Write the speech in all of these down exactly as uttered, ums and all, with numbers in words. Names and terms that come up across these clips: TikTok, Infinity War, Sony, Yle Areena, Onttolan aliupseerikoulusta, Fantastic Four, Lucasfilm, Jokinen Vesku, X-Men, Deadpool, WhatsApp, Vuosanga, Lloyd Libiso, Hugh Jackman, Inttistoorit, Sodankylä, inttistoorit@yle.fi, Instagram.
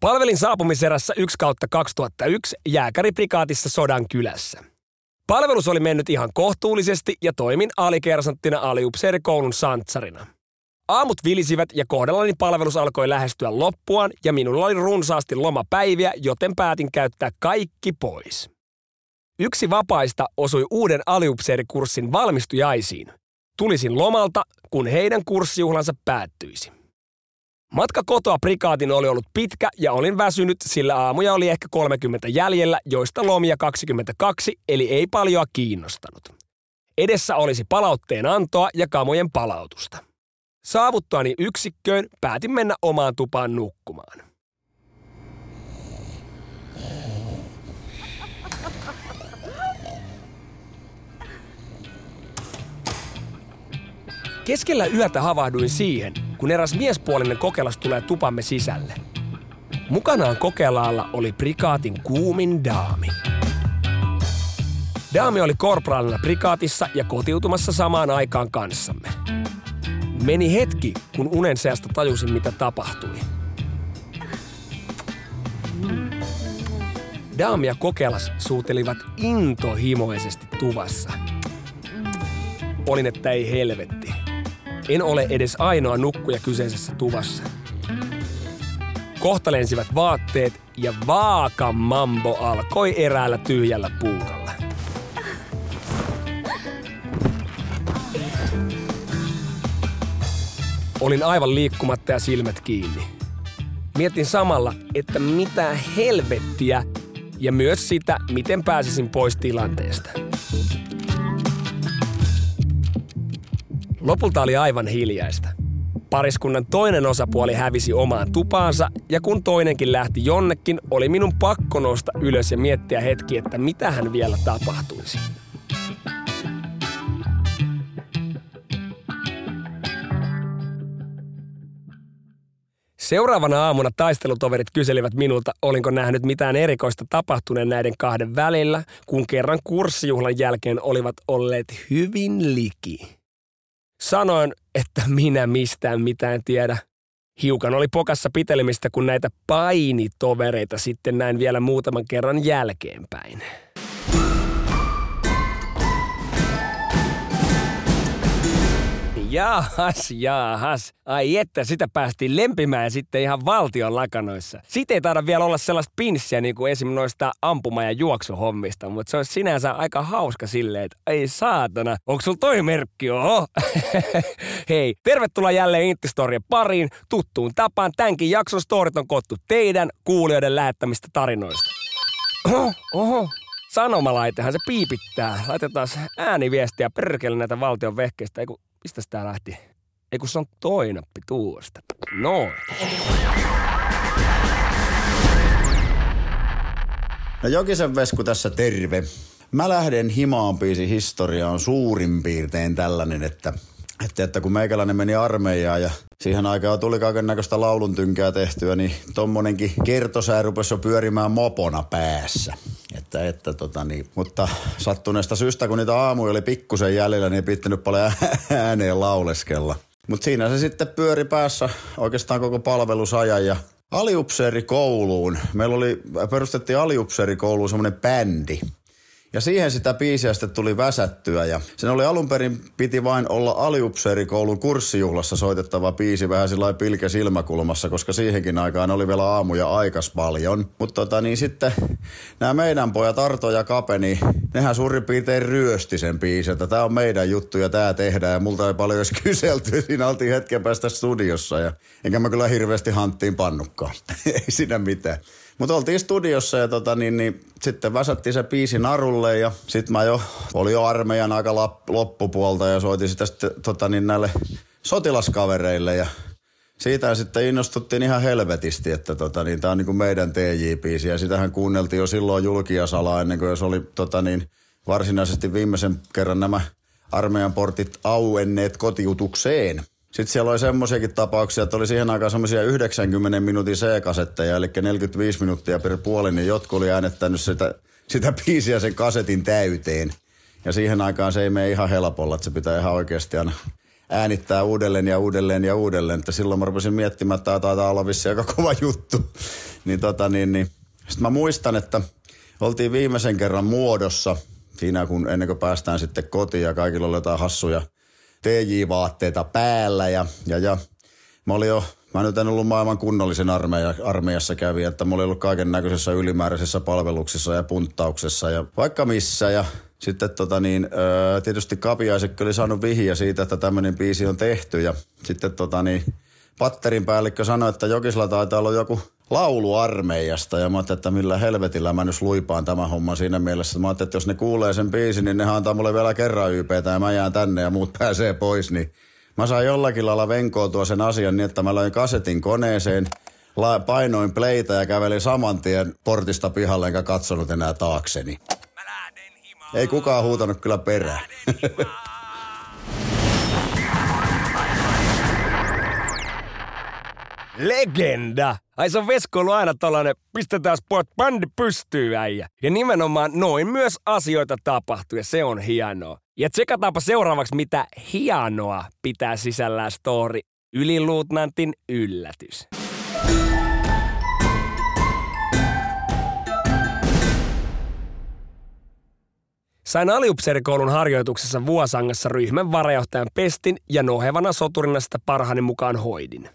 Palvelin saapumiserässä yksi kautta kaksituhattayksi jääkäriprikaatissa Sodankylässä. Palvelus oli mennyt ihan kohtuullisesti ja toimin alikersanttina aliupseerikoulun santsarina. Aamut vilisivät ja kohdallani palvelus alkoi lähestyä loppuaan ja minulla oli runsaasti lomapäiviä, joten päätin käyttää kaikki pois. Yksi vapaista osui uuden aliupseerikurssin valmistujaisiin. Tulisin lomalta, kun heidän kurssijuhlansa päättyisi. Matka kotoa prikaatin oli ollut pitkä ja olin väsynyt, sillä aamuja oli ehkä kolmekymmentä jäljellä, joista lomia kaksikymmentäkaksi, eli ei paljoa kiinnostanut. Edessä olisi palautteen antoa ja kamojen palautusta. Saavuttuani yksikköön päätin mennä omaan tupaan nukkumaan. Keskellä yötä havahduin siihen, kun eräs miespuolinen kokelas tulee tupamme sisälle. Mukanaan kokelaalla oli prikaatin kuumin daami. Daami oli korporaalina prikaatissa ja kotiutumassa samaan aikaan kanssamme. Meni hetki, kun unen seasta tajusin, mitä tapahtui. Daami ja kokelas suutelivat intohimoisesti tuvassa. Olin, että ei helvetti. En ole edes ainoa nukkuja kyseisessä tuvassa. Kohta lensivät vaatteet ja vaaka mambo alkoi eräällä tyhjällä puukalla. Olin aivan liikkumatta ja silmät kiinni. Mietin samalla, että mitä helvettiä ja myös sitä, miten pääsisin pois tilanteesta. Lopulta oli aivan hiljaista. Pariskunnan toinen osapuoli hävisi omaan tupaansa ja kun toinenkin lähti jonnekin, oli minun pakko nousta ylös ja miettiä hetki, että mitähän vielä tapahtuisi. Seuraavana aamuna taistelutoverit kyselivät minulta, olinko nähnyt mitään erikoista tapahtuneen näiden kahden välillä, kun kerran kurssijuhlan jälkeen olivat olleet hyvin liki. Sanoin, että minä mistään mitään tiedä. Hiukan oli pokassa pitelemistä, kun näitä painitovereita sitten näin vielä muutaman kerran jälkeenpäin. Jaahas, jaahas. Ai että, sitä päästiin lempimään sitten ihan valtion lakanoissa. Siitä ei taida vielä olla sellaista pinssiä niin kuin esim. Noista ampuma- ja juoksuhommista, mutta se on sinänsä aika hauska silleen, että ei saatana, onko sulla toi merkki? Oho. Hei, tervetuloa jälleen Inttistoorien pariin. Tuttuun tapaan tämänkin jakson storit on koottu teidän kuulijoiden lähettämistä tarinoista. Oho, oho. Sanomalaitehan se piipittää. Laitetaan ääniviestiä perkele näitä valtion vehkeistä, eiku... Mistäs tää lähti? Ei kun se on toi nappi tuosta. Noin. No Jokisen Vesku tässä terve. Mä lähden himaan biisi historia on suurin piirtein tällainen, että, että, että kun meikäläinen meni armeijaan ja siihen aikaan tuli kaikennäköistä lauluntynkää tehtyä, niin tommonenkin kertosää rupesi jo pyörimään mopona päässä. Että, että tota niin. Mutta sattuneesta syystä, kun niitä aamuja oli pikkusen jäljellä, niin ei pitänyt paljon ääneen lauleskella. Mutta siinä se sitten pyöri päässä oikeastaan koko palvelusajan ja aliupseerikouluun. Meillä oli, perustettiin aliupseerikouluun semmoinen bändi. Ja siihen sitä biisiä sitten tuli väsättyä ja sen oli alun perin piti vain olla aliupseerikoulun kurssijuhlassa soitettava biisi vähän sillä lailla pilke silmäkulmassa, koska siihenkin aikaan oli vielä aamuja aikas paljon. Mutta tota niin sitten nämä meidän pojat Arto ja Kape, niin nehän suurin piirtein ryösti sen biisin, että tää on meidän juttu ja tää tehdään ja multa ei paljon edes kyselty. Siinä oltiin hetken päästä studiossa ja enkä mä kyllä hirveästi hanttiin pannukkaan, ei siinä mitään. Mutta oltiin studiossa ja tota niin, niin sitten väsättiin se biisi narulle ja sit mä jo, oli jo armeijan aika lap, loppupuolta ja soitin sitä sitten tota niin näille sotilaskavereille ja siitä sitten innostuttiin ihan helvetisti, että tota niin tää on niinku meidän T J-biisi ja sitähän kuunneltiin jo silloin julkiasala ennen kuin se oli tota niin varsinaisesti viimeisen kerran nämä armeijan portit auenneet kotiutukseen. Sitten siellä oli semmoisiakin tapauksia, että oli siihen aikaan semmoisia yhdeksänkymmenen minuutin C-kasetteja, eli neljäkymmentäviisi minuuttia per puoli, niin jotkut oli äänettänyt sitä, sitä biisiä sen kasetin täyteen. Ja siihen aikaan se ei mene ihan helpolla, että se pitää ihan oikeasti aina äänittää uudelleen ja uudelleen ja uudelleen. Että silloin mä rupesin miettimään, että tämä taitaa olla vissi aika kova juttu. niin tota niin, niin. Sitten mä muistan, että oltiin viimeisen kerran muodossa, siinä kun ennen kuin päästään sitten kotiin ja kaikilla oli jotain hassuja T J-vaatteita päällä ja, ja, ja mä olin jo, mä nyt en ollut maailman kunnollisen armeija, armeijassa kävijä, että mä olin ollut kaiken näköisessä ylimääräisessä palveluksessa ja punttauksessa ja vaikka missä ja sitten tota niin, öö, tietysti Kapiaisekki oli saanut vihje siitä, että tämmöinen biisi on tehty ja sitten tota niin, patterin päällikkö sanoi, että Jokisella taitaa olla joku laulu armeijasta ja mä ajattelin, että millä helvetillä mä nyt luipaan tämän homman siinä mielessä. Mä ajattelin, että jos ne kuulee sen biisin, niin ne antaa mulle vielä kerran Y P:tä ja mä jään tänne ja muut pääsee pois. Niin mä sain jollakin lailla venkoutua sen asian niin, että mä löin kasetin koneeseen, painoin playtä ja kävelin saman tien portista pihalle enkä katsonut enää taakseni. Ei kukaan huutanut kyllä perään. Legenda! Ai se on Vesko ollut aina tollanen, pistetään sport bändi pystyy äijä. Ja nimenomaan noin myös asioita tapahtuu ja se on hienoa. Ja tsekataanpa seuraavaksi mitä hienoa pitää sisällään story. Yliluutnantin yllätys. Sain aliupseerikoulun harjoituksessa Vuosangassa ryhmän varajohtajan pestin ja nohevana soturina sitä parhaani mukaan hoidin.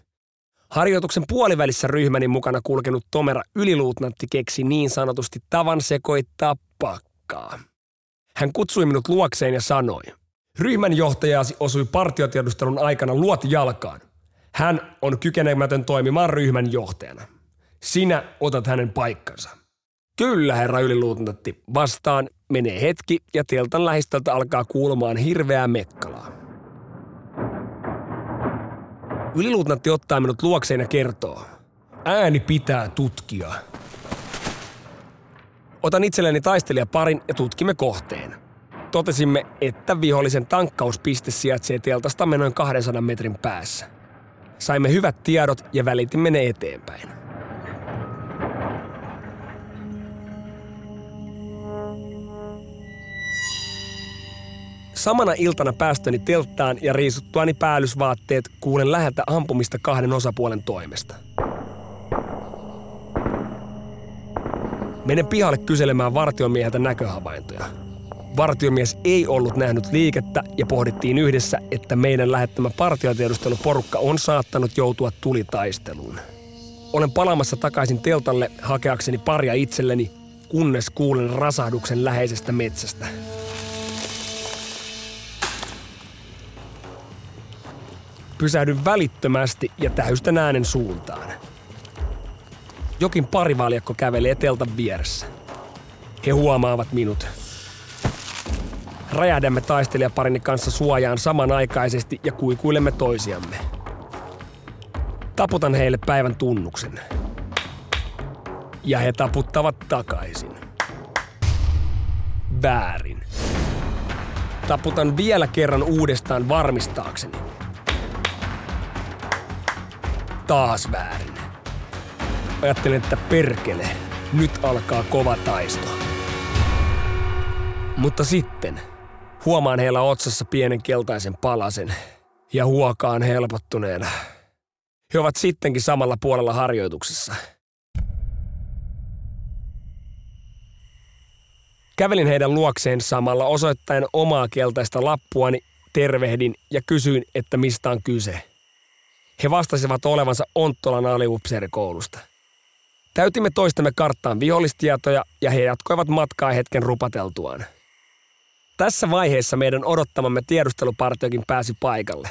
Harjoituksen puolivälissä ryhmäni mukana kulkenut tomera yliluutnantti keksi niin sanotusti tavan sekoittaa pakkaa. Hän kutsui minut luokseen ja sanoi, ryhmän johtajaasi osui partiotiedustelun aikana luoti jalkaan. Hän on kykenemätön toimimaan ryhmän johtajana. Sinä otat hänen paikkansa. Kyllä, herra yliluutnantti, vastaan menee hetki ja teltan lähistöltä alkaa kuulumaan hirveää mekkalaa. Yliluutnantti ottaa minut luokseen ja kertoo. Ääni pitää tutkia. Otan itselleni taistelijaparin ja tutkimme kohteen. Totesimme, että vihollisen tankkauspiste sijaitsee teltastamme noin kahdensadan metrin päässä. Saimme hyvät tiedot ja välitimme ne eteenpäin. Samana iltana päästöni telttaan ja riisuttuani päällysvaatteet kuulen läheltä ampumista kahden osapuolen toimesta. Menen pihalle kyselemään vartiomieheltä näköhavaintoja. Vartiomies ei ollut nähnyt liikettä ja pohdittiin yhdessä, että meidän lähettämä partiotiedusteluporukka on saattanut joutua tulitaisteluun. Olen palaamassa takaisin teltalle hakeakseni paria itselleni, kunnes kuulen rasahduksen läheisestä metsästä. Pysähdyn välittömästi ja tähystän äänen suuntaan. Jokin parivaljakko kävelee teltan vieressä. He huomaavat minut. Räjähdämme taistelijaparini kanssa suojaan samanaikaisesti ja kuikuilemme toisiamme. Taputan heille päivän tunnuksen. Ja he taputtavat takaisin. Väärin. Taputan vielä kerran uudestaan varmistaakseni. Taas väärin. Ajattelin, että perkele, nyt alkaa kova taisto. Mutta sitten huomaan heillä otsassa pienen keltaisen palasen ja huokaan helpottuneena. He ovat sittenkin samalla puolella harjoituksessa. Kävelin heidän luokseen samalla osoittaen omaa keltaista lappuani, tervehdin ja kysyin, että mistä on kyse. He vastasivat olevansa Onttolan aliupseerikoulusta. Täytimme toistemme karttaan vihollistietoja ja he jatkoivat matkaa hetken rupateltuaan. Tässä vaiheessa meidän odottamamme tiedustelupartiokin pääsi paikalle.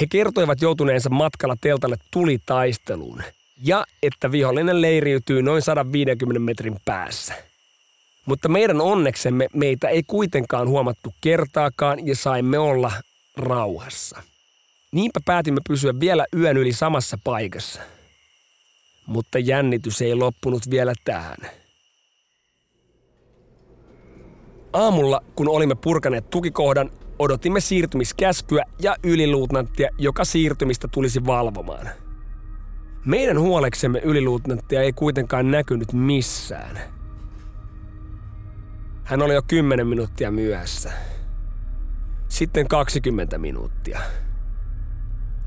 He kertoivat joutuneensa matkalla teltalle tulitaisteluun ja että vihollinen leiriytyy noin sata viisikymmentä metrin päässä. Mutta meidän onneksemme meitä ei kuitenkaan huomattu kertaakaan ja saimme olla rauhassa. Niinpä päätimme pysyä vielä yön yli samassa paikassa. Mutta jännitys ei loppunut vielä tähän. Aamulla, kun olimme purkaneet tukikohdan, odotimme siirtymiskäskyä ja yliluutnanttia, joka siirtymistä tulisi valvomaan. Meidän huoleksemme yliluutnanttia ei kuitenkaan näkynyt missään. Hän oli jo kymmenen minuuttia myöhässä. Sitten kaksikymmentä minuuttia.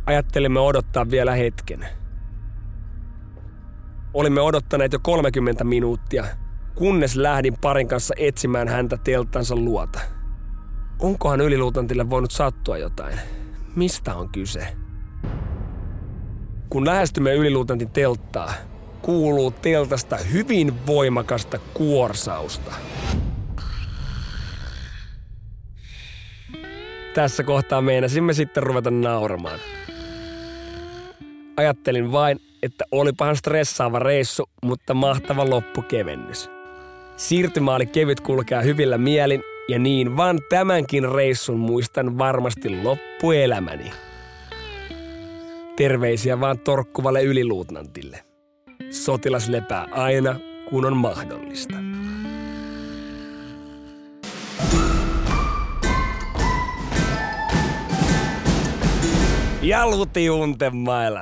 Ajattelimme odottaa vielä hetken. Olimme odottaneet jo kolmekymmentä minuuttia, kunnes lähdin parin kanssa etsimään häntä telttansa luota. Onkohan yliluutantille voinut sattua jotain? Mistä on kyse? Kun lähestymme yliluutantin telttaa, kuuluu teltasta hyvin voimakasta kuorsausta. Tässä kohtaa meinasimme sitten ruveta nauramaan. Ajattelin vain, että olipahan stressaava reissu, mutta mahtava loppukevennys. Siirtymä oli kevyt kulkea hyvillä mielin ja niin vaan tämänkin reissun muistan varmasti loppuelämäni. Terveisiä vaan torkkuvalle yliluutnantille. Sotilas lepää aina, kun on mahdollista. Jalti untemailla.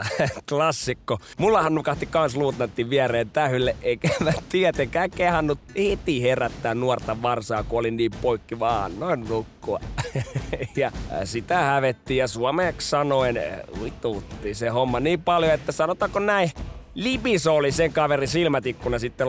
Klassikko. Mullahan nukahti kans luutnantti viereen tähylle, eikä mä tietenkään kehannut heti herättää nuorta varsaa, kun oli niin poikki vaan. Noin nukkua. Ja sitä hävettiin ja suomeksi sanoen vituutti se homma niin paljon, että sanotaanko näin, Libiso oli sen kaverin silmätikkuna sitten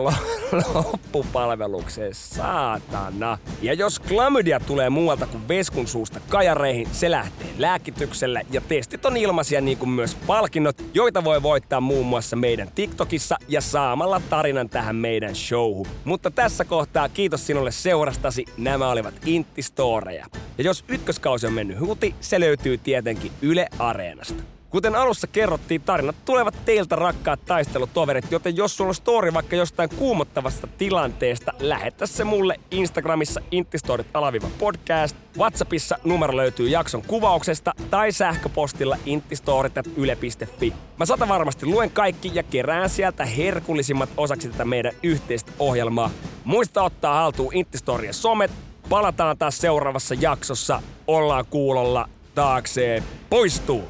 loppupalvelukseen, saatana. Ja jos klamydia tulee muualta kuin veskun suusta kajareihin, se lähtee lääkityksellä ja testit on ilmaisia niin kuin myös palkinnot, joita voi voittaa muun muassa meidän TikTokissa ja saamalla tarinan tähän meidän showhun. Mutta tässä kohtaa kiitos sinulle seurastasi, nämä olivat Inttistooreja. Ja jos ykköskausi on mennyt huti, se löytyy tietenkin Yle Areenasta. Kuten alussa kerrottiin, tarinat tulevat teiltä rakkaat taistelutoverit, joten jos sulla on story vaikka jostain kuumottavasta tilanteesta, lähetä se mulle Instagramissa inttistoorit alaviiva podcast, WhatsAppissa numero löytyy jakson kuvauksesta tai sähköpostilla inttistoorit ät yle piste fi. Mä sata varmasti luen kaikki ja kerään sieltä herkullisimmat osaksi tätä meidän yhteistä ohjelmaa. Muista ottaa haltuun Inttistoorien somet, palataan taas seuraavassa jaksossa, ollaan kuulolla, taakseen poistuu!